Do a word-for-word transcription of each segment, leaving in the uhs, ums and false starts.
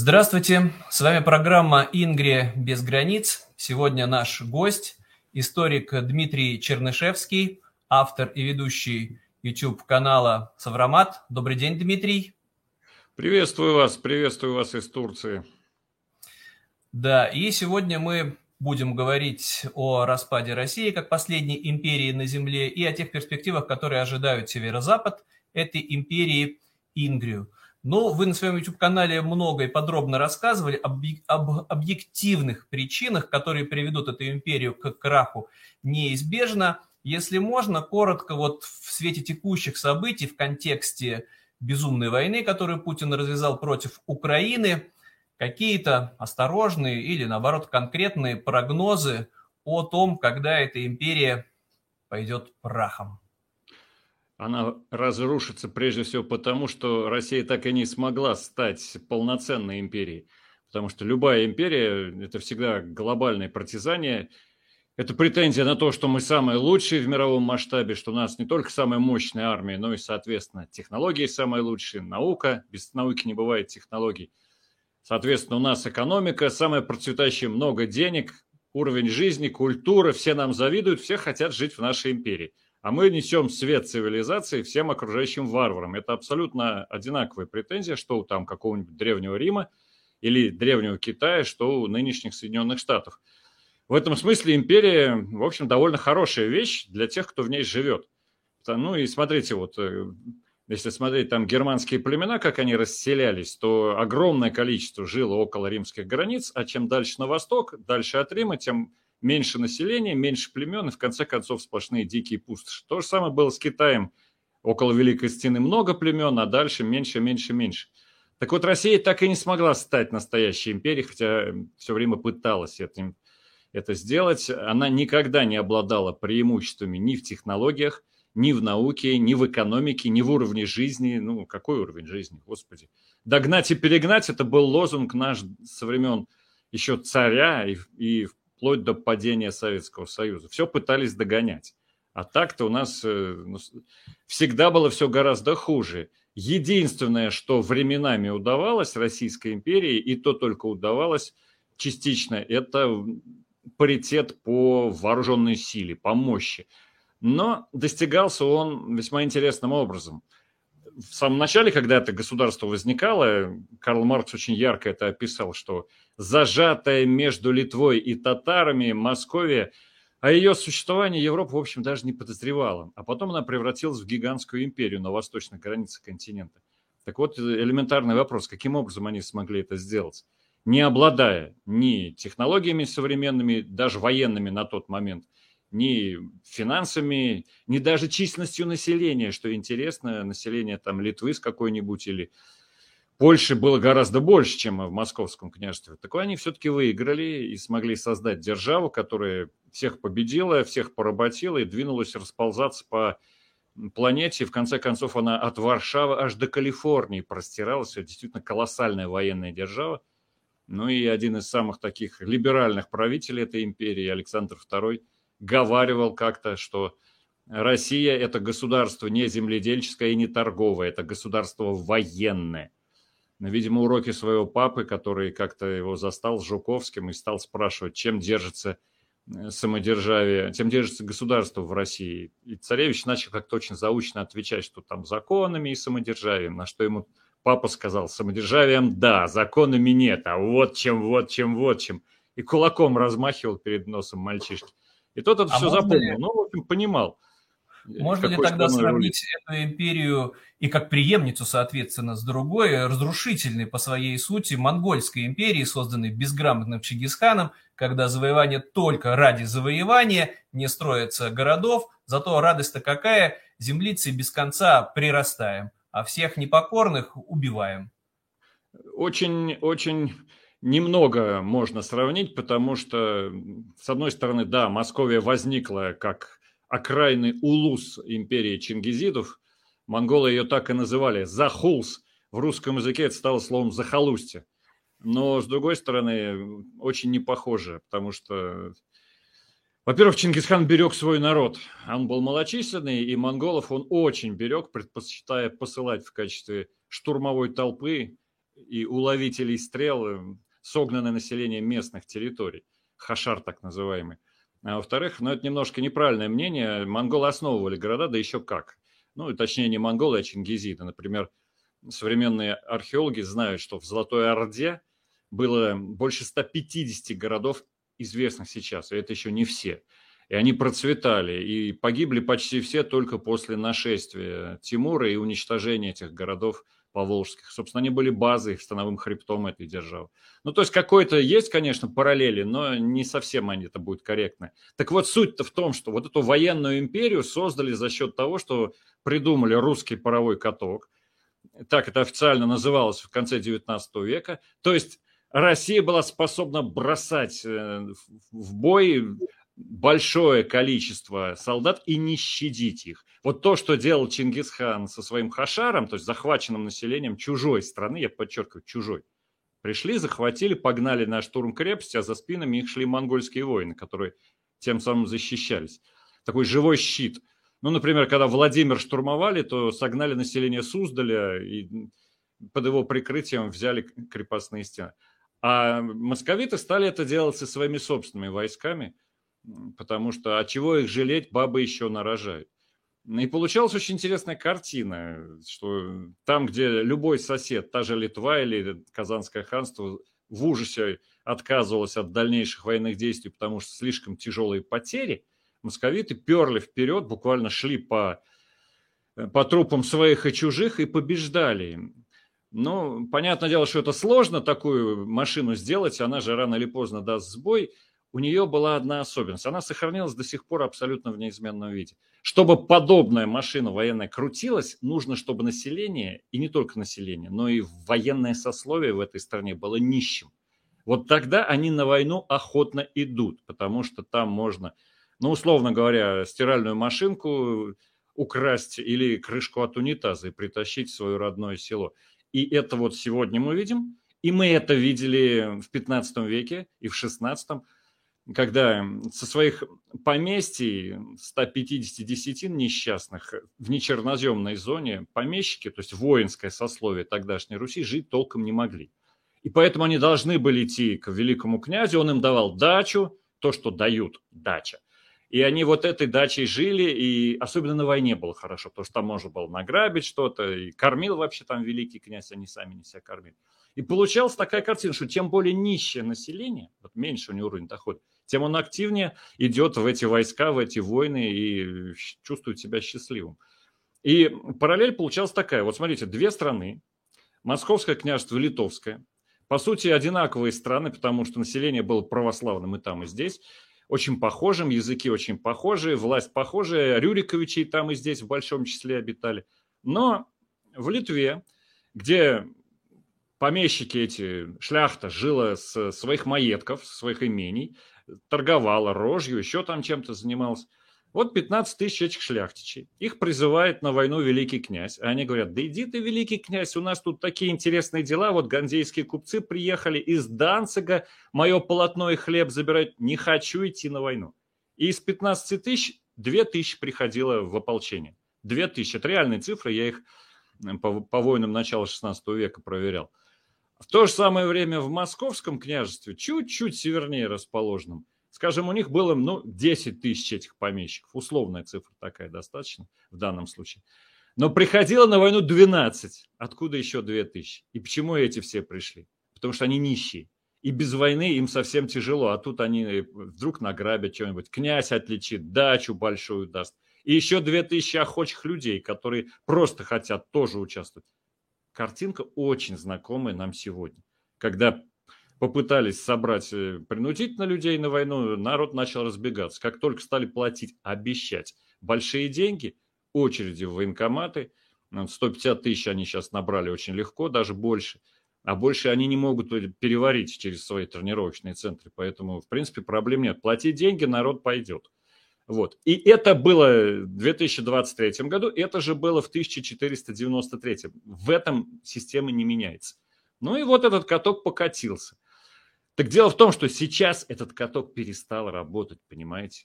Здравствуйте, с вами программа «Ингрия без границ». Сегодня наш гость – историк Дмитрий Чернышевский, автор и ведущий YouTube-канала «Саврамат». Добрый день, Дмитрий. Приветствую вас, приветствую вас из Турции. Да, и сегодня мы будем говорить о распаде России как последней империи на Земле и о тех перспективах, которые ожидают Северо-Запад этой империи Ингрию. Ну, вы на своем YouTube-канале много и подробно рассказывали об, об объективных причинах, которые приведут эту империю к краху неизбежно. Если можно, коротко вот в свете текущих событий, в контексте безумной войны, которую Путин развязал против Украины, какие-то осторожные или, наоборот, конкретные прогнозы о том, когда эта империя пойдет прахом. Она разрушится прежде всего потому, что Россия так и не смогла стать полноценной империей. Потому что любая империя – это всегда глобальное притязание. Это претензия на то, что мы самые лучшие в мировом масштабе, что у нас не только самая мощная армия, но и, соответственно, технологии самые лучшие, наука. Без науки не бывает технологий. Соответственно, у нас экономика самая процветающая, много денег, уровень жизни, культура. Все нам завидуют, все хотят жить в нашей империи. А мы несем свет цивилизации всем окружающим варварам. Это абсолютно одинаковая претензия, что у там какого-нибудь Древнего Рима или Древнего Китая, что у нынешних Соединенных Штатов. В этом смысле империя, в общем, довольно хорошая вещь для тех, кто в ней живет. Ну и смотрите, вот если смотреть там германские племена, как они расселялись, то огромное количество жило около римских границ, а чем дальше на восток, дальше от Рима, тем меньше населения, меньше племен, и в конце концов сплошные дикие пустоши. То же самое было с Китаем. Около Великой Стены много племен, а дальше меньше, меньше, меньше. Так вот, Россия так и не смогла стать настоящей империей, хотя все время пыталась это, это сделать. Она никогда не обладала преимуществами ни в технологиях, ни в науке, ни в экономике, ни в уровне жизни. Ну, какой уровень жизни, господи. Догнать и перегнать – это был лозунг наш со времен еще царя и, и в вплоть до падения Советского Союза. Все пытались догонять. А так-то у нас ну, всегда было все гораздо хуже. Единственное, что временами удавалось Российской империи, и то только удавалось частично, это паритет по вооруженной силе, по мощи. Но достигался он весьма интересным образом. В самом начале, когда это государство возникало, Карл Маркс очень ярко это описал, что зажатая между Литвой и татарами Московия, о ее существовании Европа, в общем, даже не подозревала. А потом она превратилась в гигантскую империю на восточных границах континента. Так вот, элементарный вопрос, каким образом они смогли это сделать? Не обладая ни технологиями современными, даже военными на тот момент, ни финансами, ни даже численностью населения, что интересно, население там Литвы с какой-нибудь или Польши было гораздо больше, чем в Московском княжестве. Так они все-таки выиграли и смогли создать державу, которая всех победила, всех поработила и двинулась расползаться по планете. И в конце концов она от Варшавы аж до Калифорнии простиралась. Это действительно колоссальная военная держава. Ну и один из самых таких либеральных правителей этой империи, Александр Второй, говаривал как-то, что Россия – это государство не земледельческое и не торговое, это государство военное. Видимо, уроки своего папы, который как-то его застал с Жуковским и стал спрашивать, чем держится самодержавие, чем держится государство в России. И царевич начал как-то очень заучно отвечать, что там законами и самодержавием, на что ему папа сказал, самодержавием – да, законами нет, а вот чем, вот чем, вот чем. И кулаком размахивал перед носом мальчишки. И тот это а все запомнил, ли, ну, в общем, понимал. Можно ли тогда сравнить рулит. эту империю и как преемницу, соответственно, с другой, разрушительной по своей сути монгольской империей, созданной безграмотным Чингисханом, когда завоевание только ради завоевания, не строится городов, зато радость-то какая, землицы без конца прирастаем, а всех непокорных убиваем. Очень-очень... Немного можно сравнить, потому что, с одной стороны, да, Московия возникла как окраинный улус империи чингизидов. Монголы ее так и называли «захулс». В русском языке это стало словом «захолустье». Но, с другой стороны, очень не похоже, потому что, во-первых, Чингисхан берег свой народ. Он был малочисленный, и монголов он очень берег, предпочитая посылать в качестве штурмовой толпы и у ловителей стрел согнано население местных территорий, хашар так называемый. А во-вторых, ну это немножко неправильное мнение, монголы основывали города, да еще как. Ну, точнее, не монголы, а чингизиды. Например, современные археологи знают, что в Золотой Орде было больше ста пятидесяти городов, известных сейчас, и это еще не все. И они процветали, и погибли почти все только после нашествия Тимура и уничтожения этих городов поволжских. Собственно, они были базой, становым хребтом этой державы. Ну, то есть, какой-то есть, конечно, параллели, но не совсем они это будут корректны. Так вот, суть-то в том, что вот эту военную империю создали за счет того, что придумали русский паровой каток. Так это официально называлось в конце девятнадцатого века. То есть, Россия была способна бросать в бой большое количество солдат и не щадить их. Вот то, что делал Чингисхан со своим хашаром, то есть захваченным населением чужой страны, я подчеркиваю, чужой, пришли, захватили, погнали на штурм крепости, а за спинами их шли монгольские воины, которые тем самым защищались. Такой живой щит. Ну, например, когда Владимир штурмовали, то согнали население Суздаля и под его прикрытием взяли крепостные стены. А московиты стали это делать со своими собственными войсками, потому что от чего их жалеть, бабы еще нарожают. И получалась очень интересная картина, что там, где любой сосед, та же Литва или Казанское ханство, в ужасе отказывалось от дальнейших военных действий, потому что слишком тяжелые потери, московиты перли вперед, буквально шли по, по трупам своих и чужих и побеждали. Ну, понятное дело, что это сложно, такую машину сделать, она же рано или поздно даст сбой. У нее была одна особенность, она сохранилась до сих пор абсолютно в неизменном виде. Чтобы подобная машина военная крутилась, нужно, чтобы население, и не только население, но и военное сословие в этой стране было нищим. Вот тогда они на войну охотно идут, потому что там можно, ну, условно говоря, стиральную машинку украсть или крышку от унитаза и притащить в свое родное село. И это вот сегодня мы видим, и мы это видели в пятнадцатом веке и в шестнадцатом, когда со своих поместий ста пятидесяти десятин несчастных в нечерноземной зоне помещики, то есть воинское сословие тогдашней Руси, жить толком не могли. И поэтому они должны были идти к великому князю, он им давал дачу, то, что дают, дача. И они вот этой дачей жили, и особенно на войне было хорошо, потому что там можно было награбить что-то, и кормил вообще там великий князь, они сами не себя кормили. И получалась такая картина, что чем более нищее население, вот меньше у него уровень дохода, тем он активнее идет в эти войска, в эти войны и чувствует себя счастливым. И параллель получалась такая. Вот смотрите, две страны, Московское княжество и Литовское, по сути одинаковые страны, потому что население было православным и там, и здесь, очень похожим, языки очень похожие, власть похожая, Рюриковичи там и здесь в большом числе обитали. Но в Литве, где помещики эти, шляхта жила с своих маетков, с своих имений, торговала рожью, еще там чем-то занималась. Вот пятнадцать тысяч этих шляхтичей. Их призывает на войну великий князь. А они говорят, да иди ты, великий князь, у нас тут такие интересные дела. Вот гандейские купцы приехали из Данцига, мое полотно и хлеб забирать. Не хочу идти на войну. И из пятнадцати тысяч две тысячи приходило в ополчение. две тысячи. Это реальные цифры, я их по, по войнам начала шестнадцатого века проверял. В то же самое время в Московском княжестве, чуть-чуть севернее расположенном, скажем, у них было, ну, десять тысяч этих помещиков. Условная цифра такая достаточно в данном случае. Но приходило на войну двенадцать. Откуда еще две тысячи? И почему эти все пришли? Потому что они нищие. И без войны им совсем тяжело. А тут они вдруг награбят чего-нибудь. Князь отличит, дачу большую даст. И еще две тысячи охочих людей, которые просто хотят тоже участвовать. Картинка очень знакомая нам сегодня. Когда попытались собрать принудительно людей на войну, народ начал разбегаться. Как только стали платить, обещать большие деньги, очереди в военкоматы, сто пятьдесят тысяч они сейчас набрали очень легко, даже больше, а больше они не могут переварить через свои тренировочные центры, поэтому, в принципе, проблем нет. Платить деньги, народ пойдет. Вот. И это было в две тысячи двадцать третьем году, это же было в тысяча четыреста девяносто третьем. В этом система не меняется. Ну и вот этот каток покатился. Так дело в том, что сейчас этот каток перестал работать, понимаете?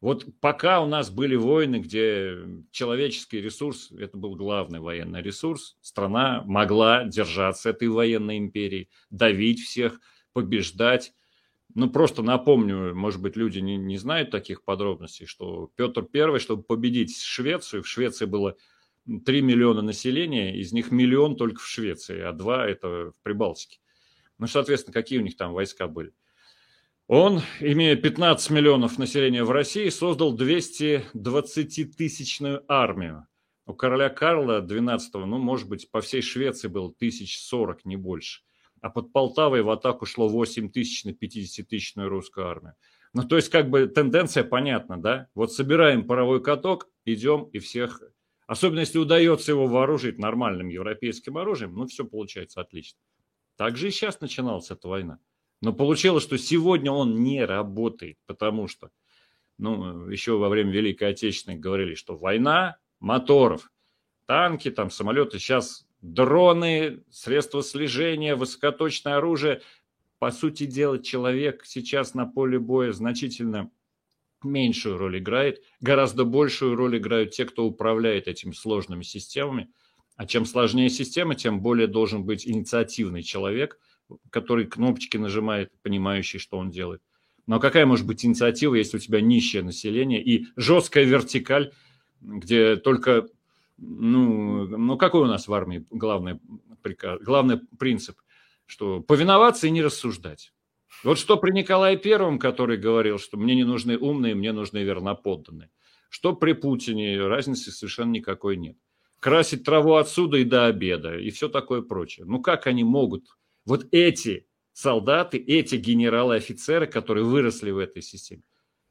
Вот пока у нас были войны, где человеческий ресурс, это был главный военный ресурс, страна могла держаться этой военной империи, давить всех, побеждать. Ну, просто напомню, может быть, люди не, не знают таких подробностей, что Петр Первый, чтобы победить Швецию, в Швеции было три миллиона населения, из них миллион только в Швеции, а два – это в Прибалтике. Ну, соответственно, какие у них там войска были? Он, имея пятнадцать миллионов населения в России, создал двести двадцатитысячную армию. У короля Карла двенадцатого, ну, может быть, по всей Швеции было тысяча сорок, не больше. А под Полтавой в атаку шло восемь тысяч на пятидесятитысячную русскую армию. Ну, то есть, как бы тенденция понятна, да? Вот собираем паровой каток, идем и всех... Особенно, если удается его вооружить нормальным европейским оружием, ну, все получается отлично. Так же и сейчас начиналась эта война. Но получилось, что сегодня он не работает, потому что, ну, еще во время Великой Отечественной говорили, что война моторов, танки, там, самолеты, сейчас дроны, средства слежения, высокоточное оружие. По сути дела, человек сейчас на поле боя значительно меньшую роль играет, гораздо большую роль играют те, кто управляет этими сложными системами. А чем сложнее система, тем более должен быть инициативный человек, который кнопочки нажимает, понимающий, что он делает. Но какая может быть инициатива, если у тебя нищее население и жесткая вертикаль, где только... Ну, ну какой у нас в армии главный, приказ, главный принцип? Что повиноваться и не рассуждать. Вот что при Николае Первом, который говорил, что мне не нужны умные, мне нужны верноподданные. Что при Путине, разницы совершенно никакой нет. Красить траву отсюда и до обеда, и все такое прочее. Ну как они могут... Вот эти солдаты, эти генералы, офицеры, которые выросли в этой системе,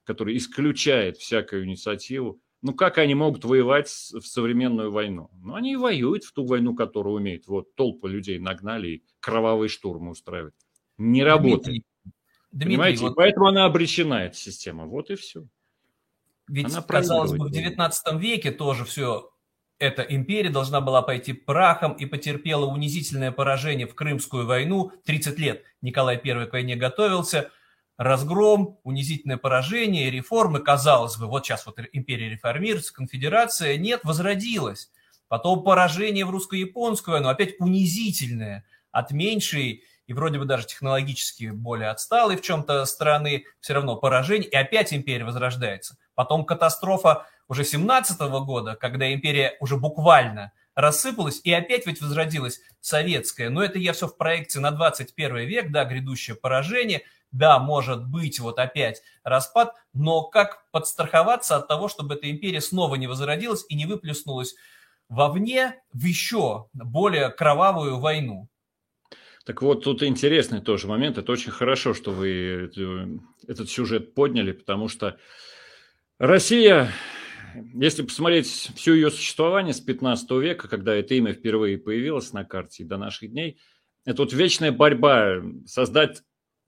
которые исключают всякую инициативу, ну как они могут воевать в современную войну? Ну они и воюют в ту войну, которую умеют. Вот толпы людей нагнали и кровавые штурмы устраивают. Не работает. Дмитрий, понимаете? Вот... И поэтому она обречена, эта система. Вот и все. Ведь, она казалось бы, в девятнадцатом веке тоже все... Эта империя должна была пойти прахом и потерпела унизительное поражение в Крымскую войну. тридцать лет Николай Первый к войне готовился. Разгром, унизительное поражение, реформы. Казалось бы, вот сейчас вот империя реформируется, конфедерация. Нет, возродилась. Потом поражение в русско-японскую войну, опять унизительное. От меньшей и вроде бы даже технологически более отсталой в чем-то страны. Все равно поражение. И опять империя возрождается. Потом катастрофа уже семнадцатого года, когда империя уже буквально рассыпалась, и опять ведь возродилась советская. Но это я все в проекции на двадцать первый век, да, грядущее поражение, да, может быть, вот опять распад, но как подстраховаться от того, чтобы эта империя снова не возродилась и не выплеснулась вовне в еще более кровавую войну? Так вот, тут интересный тоже момент. Это очень хорошо, что вы этот сюжет подняли, потому что Россия... Если посмотреть всю ее существование с пятнадцатого века, когда это имя впервые появилось на карте и до наших дней, это вот вечная борьба создать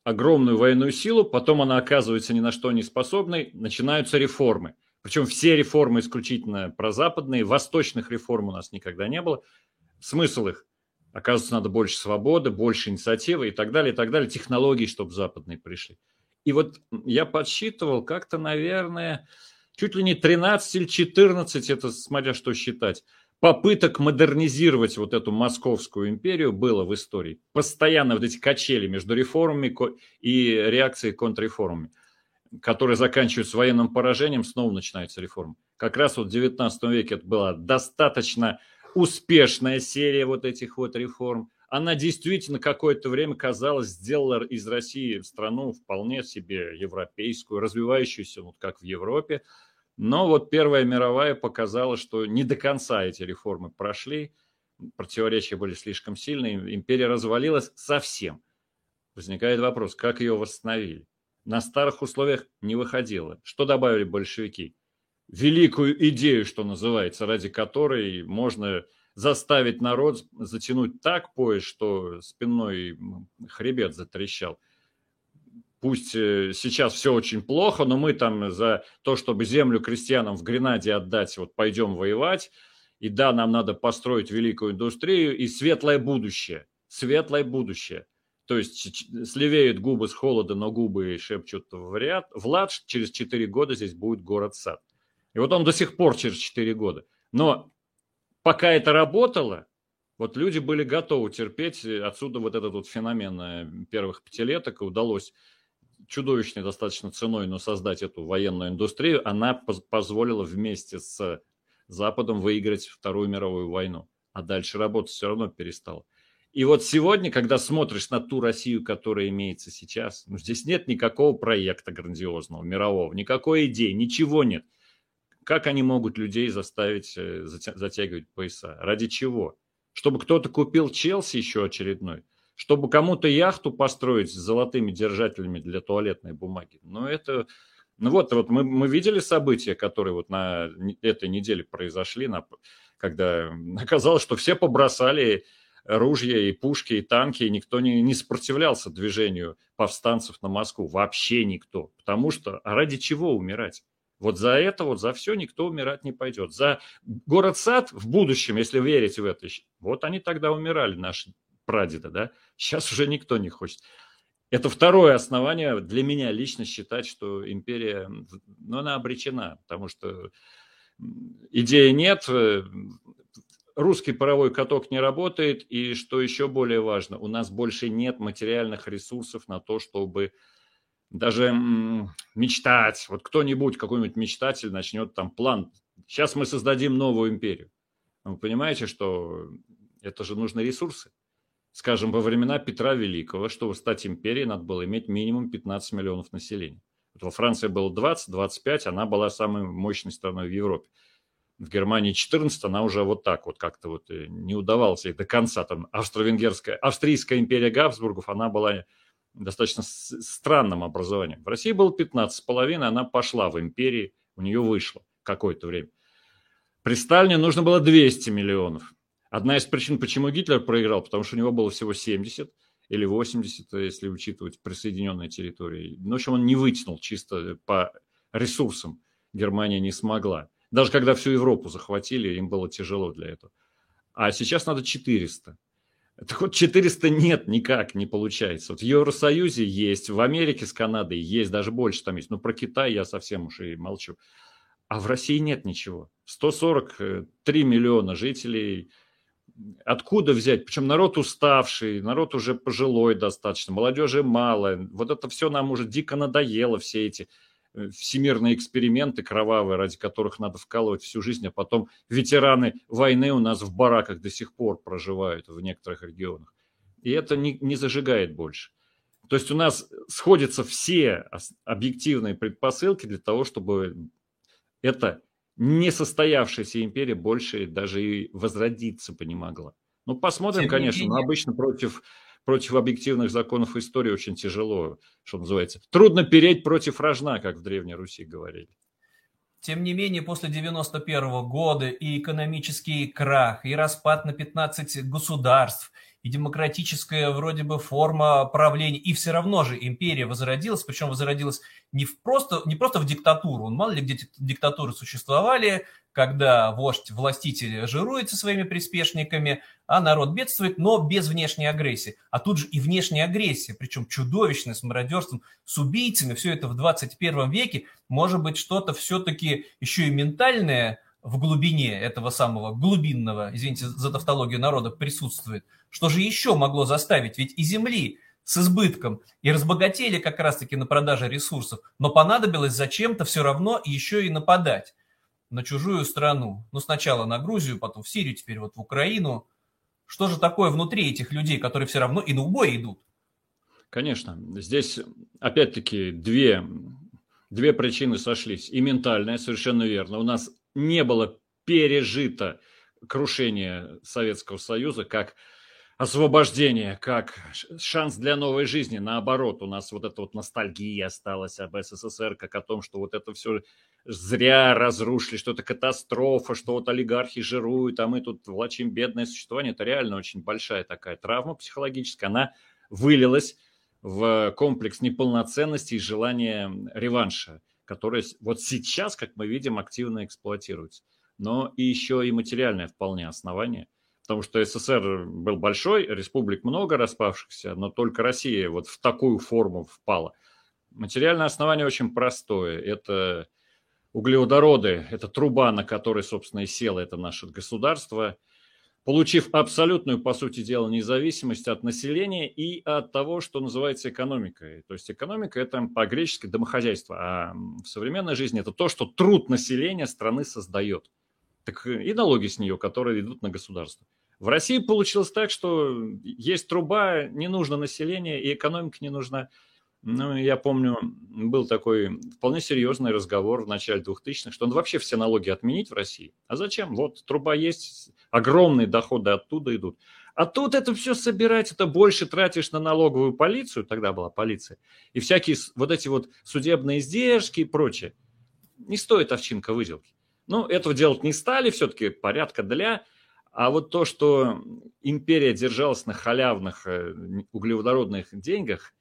огромную военную силу, потом она оказывается ни на что не способной, начинаются реформы. Причем все реформы исключительно прозападные, восточных реформ у нас никогда не было. Смысл их? Оказывается, надо больше свободы, больше инициативы и так далее, и так далее, технологии, чтобы западные пришли. И вот я подсчитывал как-то, наверное... Чуть ли не тринадцать или четырнадцать, это смотря что считать, попыток модернизировать вот эту московскую империю было в истории. Постоянно вот эти качели между реформами и реакцией контрреформами, которые заканчиваются военным поражением, снова начинаются реформы. Как раз вот в девятнадцатом веке это была достаточно успешная серия вот этих вот реформ. Она действительно какое-то время, казалось, сделала из России страну вполне себе европейскую, развивающуюся, вот как в Европе. Но вот Первая мировая показала, что не до конца эти реформы прошли, противоречия были слишком сильные, империя развалилась совсем. Возникает вопрос, как ее восстановили? На старых условиях не выходило. Что добавили большевики? Великую идею, что называется, ради которой можно... заставить народ затянуть так пояс, что спинной хребет затрещал. Пусть сейчас все очень плохо, но мы там за то, чтобы землю крестьянам в Гренаде отдать, вот пойдем воевать. И да, нам надо построить великую индустрию и светлое будущее. Светлое будущее. То есть слевеют губы с холода, но губы шепчут в ряд. Влад, через четыре года здесь будет город-сад. И вот он до сих пор через четыре года. Но пока это работало, вот люди были готовы терпеть. Отсюда вот этот вот феномен первых пятилеток. Удалось чудовищной достаточно ценой, но создать эту военную индустрию. Она позволила вместе с Западом выиграть Вторую мировую войну. А дальше работать все равно перестала. И вот сегодня, когда смотришь на ту Россию, которая имеется сейчас, ну, здесь нет никакого проекта грандиозного, мирового, никакой идеи, ничего нет. Как они могут людей заставить затягивать пояса? Ради чего? Чтобы кто-то купил Челси еще очередной? Чтобы кому-то яхту построить с золотыми держателями для туалетной бумаги? Ну, это... Ну вот, вот мы, мы видели события, которые вот на этой неделе произошли, на... когда оказалось, что все побросали... ружья и пушки, и танки, и никто не, не сопротивлялся движению повстанцев на Москву. Вообще никто. Потому что а ради чего умирать? Вот за это, вот за все никто умирать не пойдет. За город-сад в будущем, если верить в это, вот они тогда умирали, наши прадеды, да? Сейчас уже никто не хочет. Это второе основание для меня лично считать, что империя, ну, она обречена, потому что идеи нет, русский паровой каток не работает, и что еще более важно, у нас больше нет материальных ресурсов на то, чтобы даже м-м, мечтать. Вот кто-нибудь, какой-нибудь мечтатель начнет там план. Сейчас мы создадим новую империю. Вы понимаете, что это же нужны ресурсы. Скажем, во времена Петра Великого, чтобы стать империей, надо было иметь минимум пятнадцать миллионов населения. Вот во Франции было двадцать-двадцать пять, она была самой мощной страной в Европе. В Германии четырнадцать, она уже вот так вот как-то вот не удавалась ей до конца. Там австро-венгерская, австрийская империя Габсбургов, она была достаточно странным образованием. В России было пятнадцать с половиной, она пошла в империи, у нее вышло какое-то время. При Сталине нужно было двести миллионов. Одна из причин, почему Гитлер проиграл, потому что у него было всего семьдесят или восемьдесят, если учитывать присоединенные территории. В общем, он не вытянул чисто по ресурсам. Германия не смогла. Даже когда всю Европу захватили, им было тяжело для этого. А сейчас надо четыреста. Так вот, четыреста нет, никак не получается. Вот в Евросоюзе есть, в Америке с Канадой есть, даже больше там есть. Но про Китай я совсем уж и молчу. А в России нет ничего. сто сорок три миллиона жителей. Откуда взять? Причем народ уставший, народ уже пожилой достаточно, молодежи мало. Вот это все нам уже дико надоело, все эти... всемирные эксперименты кровавые, ради которых надо вкалывать всю жизнь, а потом ветераны войны у нас в бараках до сих пор проживают в некоторых регионах. И это не, не зажигает больше. То есть у нас сходятся все объективные предпосылки для того, чтобы эта несостоявшаяся империя больше даже и возродиться бы не могла. Ну, посмотрим, конечно, но обычно против... Против объективных законов истории очень тяжело, что называется. Трудно переть против рожна, как в Древней Руси говорили. Тем не менее, после девяносто первого года и экономический крах, и распад на пятнадцать государств, и демократическая вроде бы форма правления, и все равно же империя возродилась, причем возродилась не, в просто, не просто в диктатуру, мало ли где диктатуры существовали, когда вождь-властитель жирует со своими приспешниками, а народ бедствует, но без внешней агрессии. А тут же и внешняя агрессия, причем чудовищная, с мародерством, с убийцами. Все это в двадцать первом веке. Может быть, что-то все-таки еще и ментальное в глубине этого самого глубинного, извините за тавтологию, народа присутствует. Что же еще могло заставить? Ведь и земли с избытком, и разбогатели как раз-таки на продаже ресурсов, но понадобилось зачем-то все равно еще и нападать на чужую страну. Ну, сначала на Грузию, потом в Сирию, теперь вот в Украину. Что же такое внутри этих людей, которые все равно и на убой идут? Конечно. Здесь, опять-таки, две, две причины сошлись. И ментальная, совершенно верно. У нас не было пережито крушение Советского Союза как освобождение, как шанс для новой жизни. Наоборот, у нас вот эта вот ностальгия осталась об СССР, как о том, что вот это все... зря разрушили, что это катастрофа, что вот олигархи жируют, а мы тут влачим бедное существование. Это реально очень большая такая травма психологическая. Она вылилась в комплекс неполноценности и желания реванша, которое вот сейчас, как мы видим, активно эксплуатируется. Но и еще и материальное вполне основание. потому что СССР был большой, республик много распавшихся, но только Россия вот в такую форму впала. Материальное основание очень простое. Это углеводороды, это труба, на которой, собственно, и село это наше государство, получив абсолютную, по сути дела, независимость от населения и от того, что называется экономикой. То есть экономика – это по-гречески домохозяйство, а в современной жизни это то, что труд населения страны создает. Так и налоги с нее, которые идут на государство. В России получилось так, что есть труба, не нужно население, и экономика не нужна. Ну, я помню, был такой вполне серьезный разговор в начале двухтысячных, что надо вообще все налоги отменить в России. А зачем? Вот труба есть, огромные доходы оттуда идут. А тут это все собирать, это больше тратишь на налоговую полицию, тогда была полиция, и всякие вот эти вот судебные издержки и прочее. Не стоит овчинка выделки. Ну, этого делать не стали, все-таки порядка для... А вот то, что империя держалась на халявных углеводородных деньгах,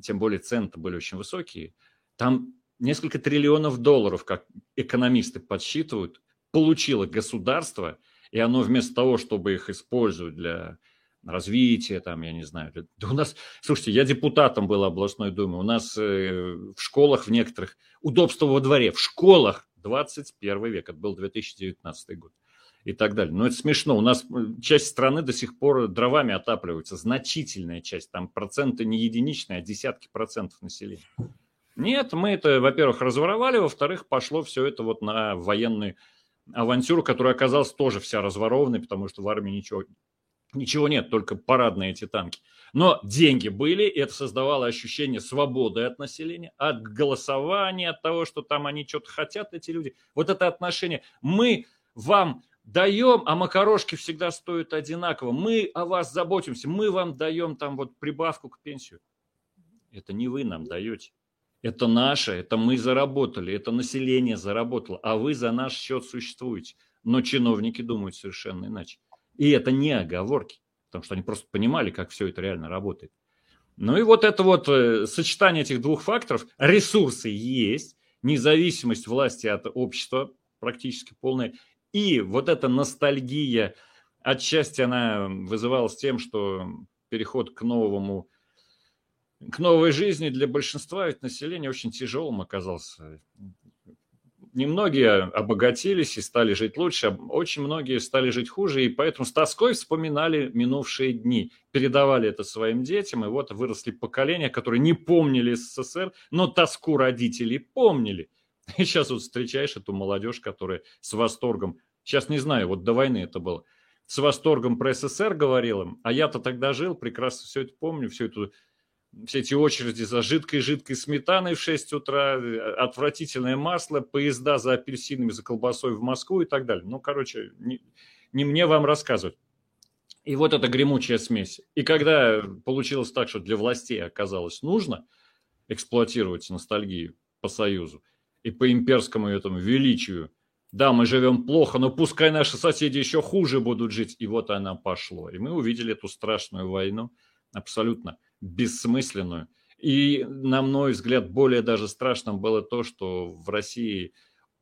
тем более цены-то были очень высокие, там несколько триллионов долларов, как экономисты подсчитывают, получило государство, и оно вместо того, чтобы их использовать для развития, там, я не знаю, для... да у нас, слушайте, я депутатом был областной думы, у нас в школах в некоторых, удобство во дворе, в школах двадцать первый век, это был две тысячи девятнадцатый год и так далее. Но это смешно, у нас часть страны до сих пор дровами отапливается, значительная часть, там проценты не единичные, а десятки процентов населения. Нет, мы это, во-первых, разворовали, во-вторых, пошло все это вот на военную авантюру, которая оказалась тоже вся разворованной, потому что в армии ничего, ничего нет, только парадные эти танки. Но деньги были, и это создавало ощущение свободы от населения, от голосования, от того, что там они что-то хотят, эти люди. Вот это отношение. Мы вам даем, а макарошки всегда стоят одинаково. Мы о вас заботимся, мы вам даем там вот прибавку к пенсию. Это не вы нам даете. Это наше, это мы заработали, это население заработало, а вы за наш счет существуете. Но чиновники думают совершенно иначе. И это не оговорки, потому что они просто понимали, как все это реально работает. Ну и вот это вот сочетание этих двух факторов, ресурсы есть, независимость власти от общества практически полная, и вот эта ностальгия, отчасти она вызывалась тем, что переход к новому, к новой жизни для большинства ведь населения очень тяжелым оказался. Немногие обогатились и стали жить лучше, а очень многие стали жить хуже, и поэтому с тоской вспоминали минувшие дни, передавали это своим детям, и вот выросли поколения, которые не помнили СССР, но тоску родителей помнили. И сейчас вот встречаешь эту молодежь, которая с восторгом, сейчас не знаю, вот до войны это было, с восторгом про СССР говорил им, а я-то тогда жил, прекрасно все это помню, все, это, все эти очереди за жидкой-жидкой сметаной в шесть утра, отвратительное масло, поезда за апельсинами, за колбасой в Москву и так далее. Ну, короче, не, не мне вам рассказывать. И вот эта гремучая смесь. И когда получилось так, что для властей оказалось нужно эксплуатировать ностальгию по Союзу, и по имперскому этому величию. Да, мы живем плохо, но пускай наши соседи еще хуже будут жить. И вот она пошло. И мы увидели эту страшную войну, абсолютно бессмысленную. И, на мой взгляд, более даже страшным было то, что в России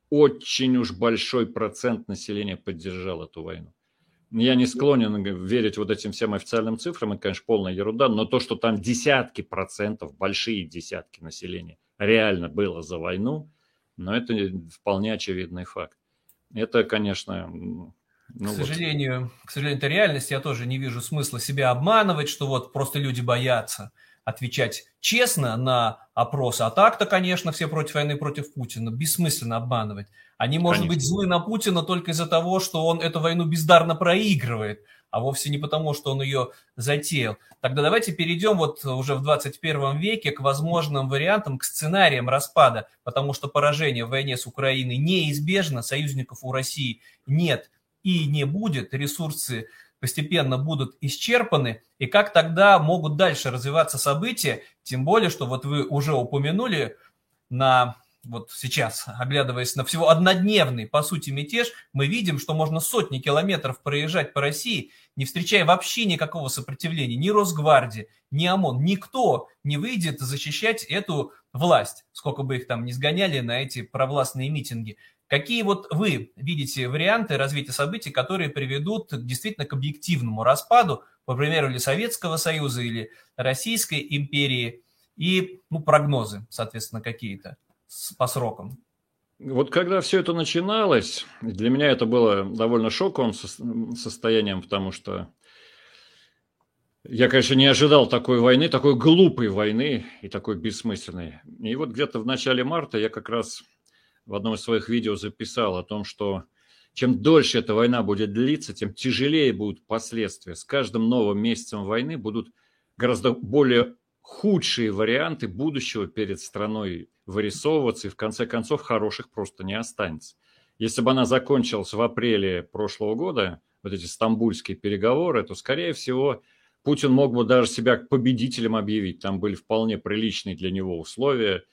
очень уж большой процент населения поддержал эту войну. Я не склонен верить вот этим всем официальным цифрам, это, конечно, полная ерунда, но то, что там десятки процентов, большие десятки населения реально было за войну, но это вполне очевидный факт. Это, конечно... Ну, к сожалению, вот. к сожалению, это реальность. Я тоже не вижу смысла себя обманывать, что вот просто люди боятся отвечать честно на опросы. А так-то, конечно, все против войны, против Путина. Бессмысленно обманывать. Они, может конечно. быть, злы на Путина только из-за того, что он эту войну бездарно проигрывает, а вовсе не потому, что он ее затеял. Тогда давайте перейдем вот уже в двадцать первом веке к возможным вариантам, к сценариям распада, потому что поражение в войне с Украиной неизбежно, союзников у России нет и не будет, ресурсы постепенно будут исчерпаны, и как тогда могут дальше развиваться события, тем более, что вот вы уже упомянули на... Вот сейчас, оглядываясь на всего однодневный, по сути, мятеж, мы видим, что можно сотни километров проезжать по России, не встречая вообще никакого сопротивления. Ни Росгвардии, ни ОМОН, никто не выйдет защищать эту власть, сколько бы их там ни сгоняли на эти провластные митинги. Какие вот вы видите варианты развития событий, которые приведут действительно к объективному распаду, по примеру, или Советского Союза, или Российской империи, и ну, прогнозы, соответственно, какие-то по срокам? Вот когда все это начиналось, для меня это было довольно шоковым состоянием, потому что я, конечно, не ожидал такой войны, такой глупой войны и такой бессмысленной. И вот где-то в начале марта я как раз в одном из своих видео записал о том, что чем дольше эта война будет длиться, тем тяжелее будут последствия. С каждым новым месяцем войны будут гораздо более худшие варианты будущего перед страной вырисовываться, и в конце концов хороших просто не останется. Если бы она закончилась в апреле прошлого года, вот эти стамбульские переговоры, то, скорее всего, Путин мог бы даже себя победителем объявить. Там были вполне приличные для него условия.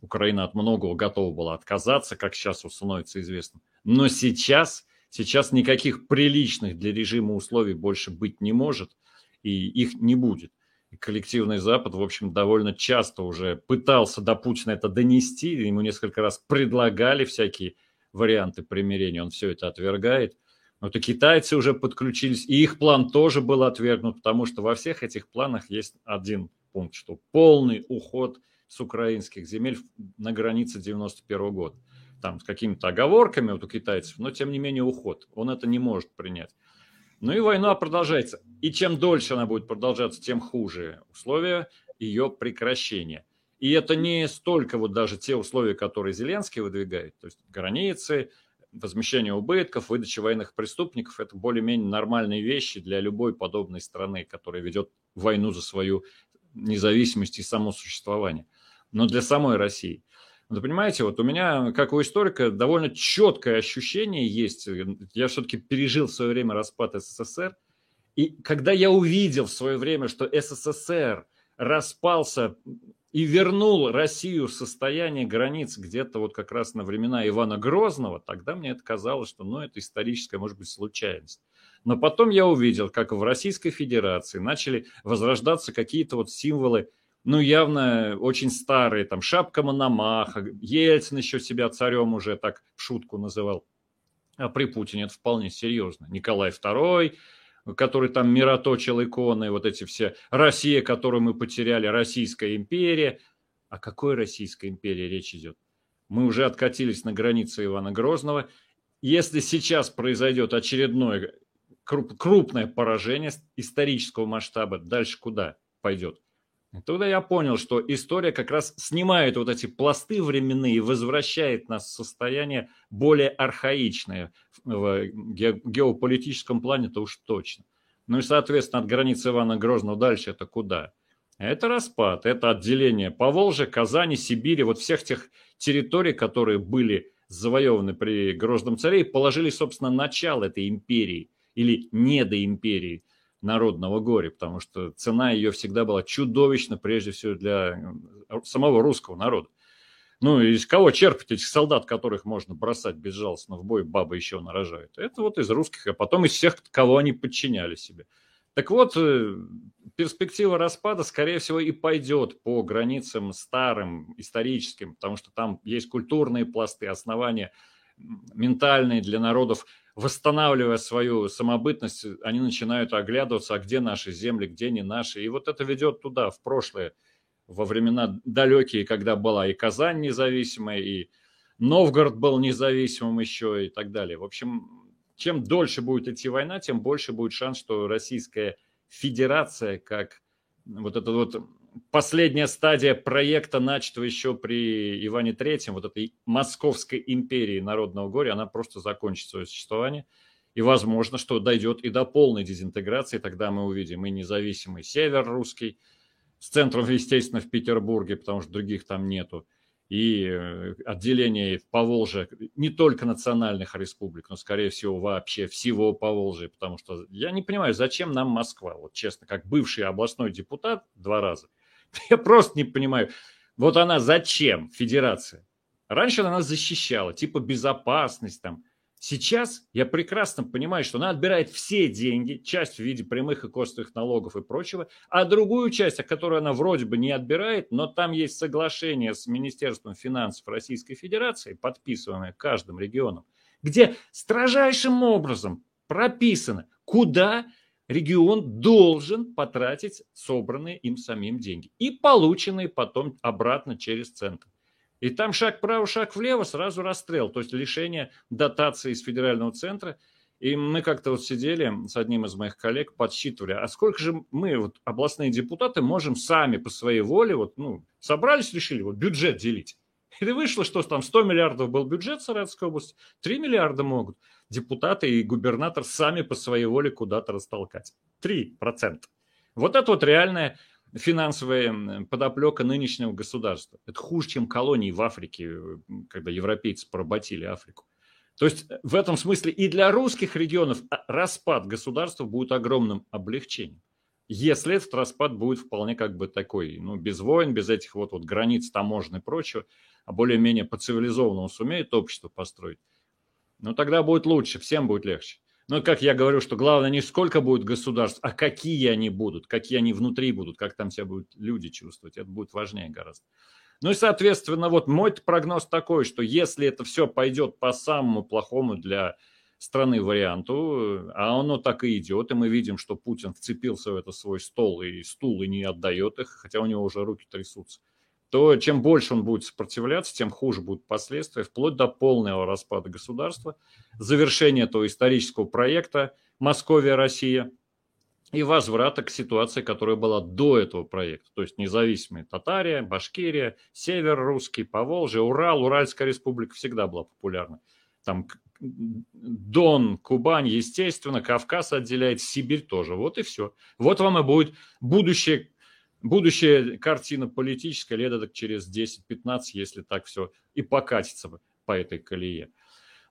Украина от многого готова была отказаться, как сейчас становится известно. Но сейчас, сейчас никаких приличных для режима условий больше быть не может, и их не будет. И коллективный Запад, в общем, довольно часто уже пытался до Путина это донести, ему несколько раз предлагали всякие варианты примирения, он все это отвергает. Но то китайцы уже подключились, и их план тоже был отвергнут, потому что во всех этих планах есть один пункт, что полный уход с украинских земель на границе девяносто первого года. Там с какими-то оговорками вот у китайцев, но тем не менее уход. Он это не может принять. Ну и война продолжается. И чем дольше она будет продолжаться, тем хуже условия ее прекращения. И это не столько вот даже те условия, которые Зеленский выдвигает, то есть границы, возмещение убытков, выдача военных преступников – это более-менее нормальные вещи для любой подобной страны, которая ведет войну за свою независимость и само существование. Но для самой России. Вы понимаете, вот у меня, как у историка, довольно четкое ощущение есть. Я все-таки пережил в свое время распад СССР. И когда я увидел в свое время, что СССР распался и вернул Россию в состояние границ где-то вот как раз на времена Ивана Грозного, тогда мне это казалось, что ну, это историческая, может быть, случайность. Но потом я увидел, как в Российской Федерации начали возрождаться какие-то вот символы, ну, явно очень старые, там, шапка Мономаха, Ельцин еще себя царем уже так в шутку называл. А при Путине это вполне серьезно. Николай Второй, который там мироточил иконы, вот эти все, Россия, которую мы потеряли, Российская империя. О какой Российской империи речь идет? Мы уже откатились на границе Ивана Грозного. Если сейчас произойдет очередное крупное поражение исторического масштаба, дальше куда пойдет? Тогда я понял, что история как раз снимает вот эти пласты временные и возвращает нас в состояние более архаичное. В ге- геополитическом плане-то уж точно. Ну и, соответственно, от границы Ивана Грозного дальше это куда? Это распад, это отделение Поволжья, Казани, Сибири, вот всех тех территорий, которые были завоеваны при Грозном царе и положили, собственно, начало этой империи или недоимперии народного горя, потому что цена ее всегда была чудовищна, прежде всего, для самого русского народа. Ну, из кого черпать этих солдат, которых можно бросать безжалостно в бой, бабы еще нарожают? Это вот из русских, а потом из всех, кого они подчиняли себе. Так вот, перспектива распада, скорее всего, и пойдет по границам старым, историческим, потому что там есть культурные пласты, основания ментальные для народов. Восстанавливая свою самобытность, они начинают оглядываться, а где наши земли, где не наши. И вот это ведет туда, в прошлое, во времена далекие, когда была и Казань независимая, и Новгород был независимым еще и так далее. В общем, чем дольше будет идти война, тем больше будет шанс, что Российская Федерация, как вот эта вот последняя стадия проекта, начатого еще при Иване Третьем, вот этой Московской империи народного горя, она просто закончит свое существование. И возможно, что дойдет и до полной дезинтеграции. Тогда мы увидим и независимый север русский, с центром, естественно, в Петербурге, потому что других там нету. И отделение в Поволжье не только национальных республик, но, скорее всего, вообще всего Поволжья. Потому что я не понимаю, зачем нам Москва? Вот честно, как бывший областной депутат два раза, я просто не понимаю. Вот она зачем, федерация? Раньше она нас защищала, типа безопасность там. Сейчас я прекрасно понимаю, что она отбирает все деньги, часть в виде прямых и косвенных налогов и прочего, а другую часть, которую она вроде бы не отбирает, но там есть соглашение с Министерством финансов Российской Федерации, подписанное каждым регионом, где строжайшим образом прописано, куда регион должен потратить собранные им самим деньги и полученные потом обратно через центр. И там шаг вправо, шаг влево, сразу расстрел. То есть лишение дотации из федерального центра. И мы как-то вот сидели с одним из моих коллег, подсчитывали, а сколько же мы, вот, областные депутаты, можем сами по своей воле, вот, ну, собрались, решили, вот, бюджет делить. И вышло, что там сто миллиардов был бюджет Саратовской области, три миллиарда могут депутаты и губернатор сами по своей воле куда-то растолкать. три процента. Вот это вот реальная финансовая подоплека нынешнего государства. Это хуже, чем колонии в Африке, когда европейцы поработили Африку. То есть в этом смысле и для русских регионов распад государства будет огромным облегчением. Если этот распад будет вполне как бы такой, ну, без войн, без этих вот, вот границ таможенных и прочего, а более-менее по-цивилизованному сумеет общество построить, ну, тогда будет лучше, всем будет легче. Но, как я говорю, что главное не сколько будет государств, а какие они будут, какие они внутри будут, как там себя будут люди чувствовать. Это будет важнее гораздо. Ну и, соответственно, вот мой прогноз такой, что если это все пойдет по самому плохому для страны варианту, а оно так и идет, и мы видим, что Путин вцепился в это свой стол и стул и не отдает их, хотя у него уже руки трясутся, то чем больше он будет сопротивляться, тем хуже будут последствия, вплоть до полного распада государства, завершения этого исторического проекта «Московия-Россия» и возврата к ситуации, которая была до этого проекта, то есть независимые Татария, Башкирия, Север русский, Поволжье, Урал, Уральская республика всегда была популярна, там Дон, Кубань, естественно, Кавказ отделяет, Сибирь тоже. Вот и все. Вот вам и будет будущее, будущая картина политическая лет так через десять-пятнадцать, если так все и покатится по этой колее.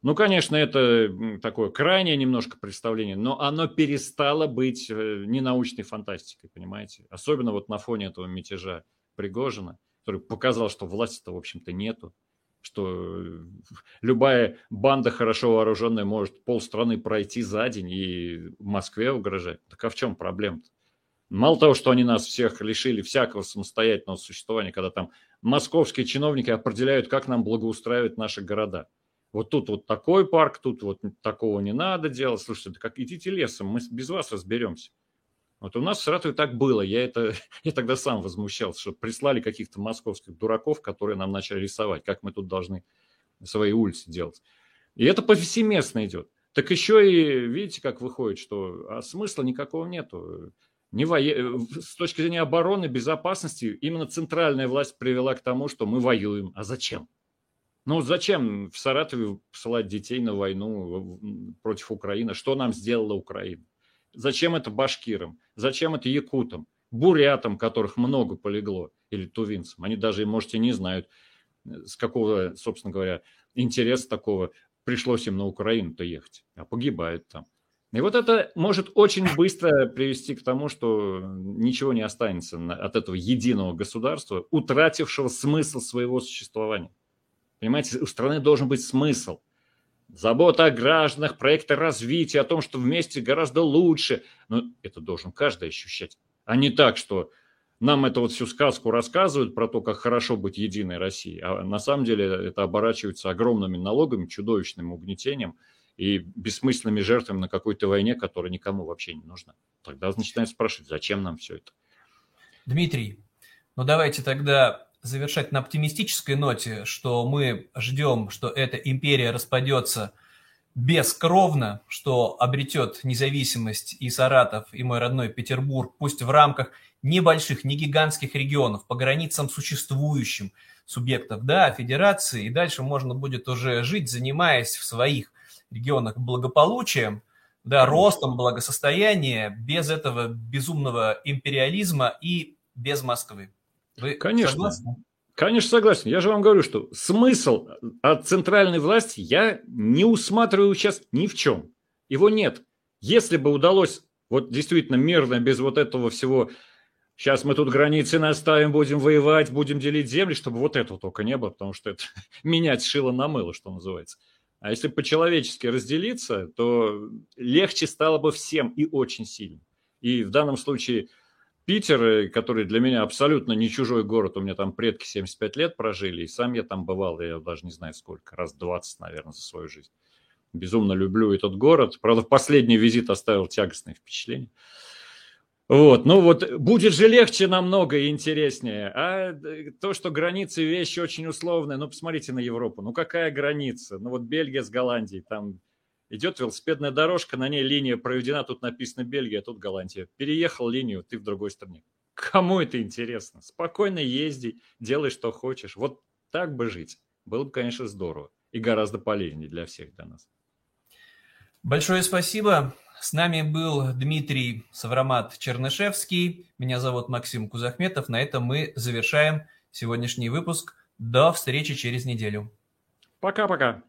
Ну, конечно, это такое крайнее немножко представление, но оно перестало быть ненаучной фантастикой, понимаете? Особенно вот на фоне этого мятежа Пригожина, который показал, что власти-то, в общем-то, нету. Что любая банда хорошо вооруженная может полстраны пройти за день и Москве угрожать. Так а в чем проблема-то? Мало того, что они нас всех лишили всякого самостоятельного существования, когда там московские чиновники определяют, как нам благоустраивать наши города. Вот тут вот такой парк, тут вот такого не надо делать. Слушайте, да как идите лесом, мы без вас разберемся. Вот у нас в Саратове так было, я, это, я тогда сам возмущался, что прислали каких-то московских дураков, которые нам начали рисовать, как мы тут должны свои улицы делать. И это повсеместно идет. Так еще и, видите, как выходит, что а смысла никакого нету. Не во... С точки зрения обороны, безопасности, именно центральная власть привела к тому, что мы воюем. А зачем? Ну зачем в Саратове посылать детей на войну против Украины? Что нам сделала Украина? Зачем это башкирам? Зачем это якутам? Бурятам, которых много полегло, или тувинцам? Они даже, можете, не знают, с какого, собственно говоря, интереса такого пришлось им на Украину-то ехать, а погибают там. И вот это может очень быстро привести к тому, что ничего не останется от этого единого государства, утратившего смысл своего существования. Понимаете, у страны должен быть смысл. Забота о гражданах, проекты развития, о том, что вместе гораздо лучше. Но это должен каждый ощущать. А не так, что нам эту вот всю сказку рассказывают про то, как хорошо быть единой Россией. А на самом деле это оборачивается огромными налогами, чудовищным угнетением и бессмысленными жертвами на какой-то войне, которая никому вообще не нужна. Тогда начинают спрашивать, зачем нам все это? Дмитрий, ну давайте тогда завершать на оптимистической ноте, что мы ждем, что эта империя распадется бескровно, что обретет независимость и Саратов, и мой родной Петербург, пусть в рамках небольших, не гигантских регионов, по границам существующим субъектов, да, федерации, и дальше можно будет уже жить, занимаясь в своих регионах благополучием, да, ростом благосостояния, без этого безумного империализма и без Москвы. Вы конечно, согласны? Конечно согласен. Я же вам говорю, что смысл от центральной власти я не усматриваю сейчас ни в чем. Его нет. Если бы удалось вот действительно мирно, без вот этого всего, сейчас мы тут границы наставим, будем воевать, будем делить земли, чтобы вот этого только не было, потому что это менять шило на мыло, что называется. А если по-человечески разделиться, то легче стало бы всем и очень сильно. И в данном случае Питер, который для меня абсолютно не чужой город, у меня там предки семьдесят пять лет прожили, и сам я там бывал, я даже не знаю сколько, раз двадцать, наверное, за свою жизнь. Безумно люблю этот город. Правда, последний визит оставил тягостное впечатление. Вот, ну вот, будет же легче намного и интереснее. А то, что границы вещи очень условные, ну, посмотрите на Европу, ну, какая граница? Ну, вот Бельгия с Голландией, там идет велосипедная дорожка, на ней линия проведена, тут написано Бельгия, а тут Голландия. Переехал линию, ты в другой стране. Кому это интересно? Спокойно езди, делай, что хочешь. Вот так бы жить. Было бы, конечно, здорово и гораздо полезнее для всех, для нас. Большое спасибо. С нами был Дмитрий Саврамат Чернышевский. Меня зовут Максим Кузахметов. На этом мы завершаем сегодняшний выпуск. До встречи через неделю. Пока-пока.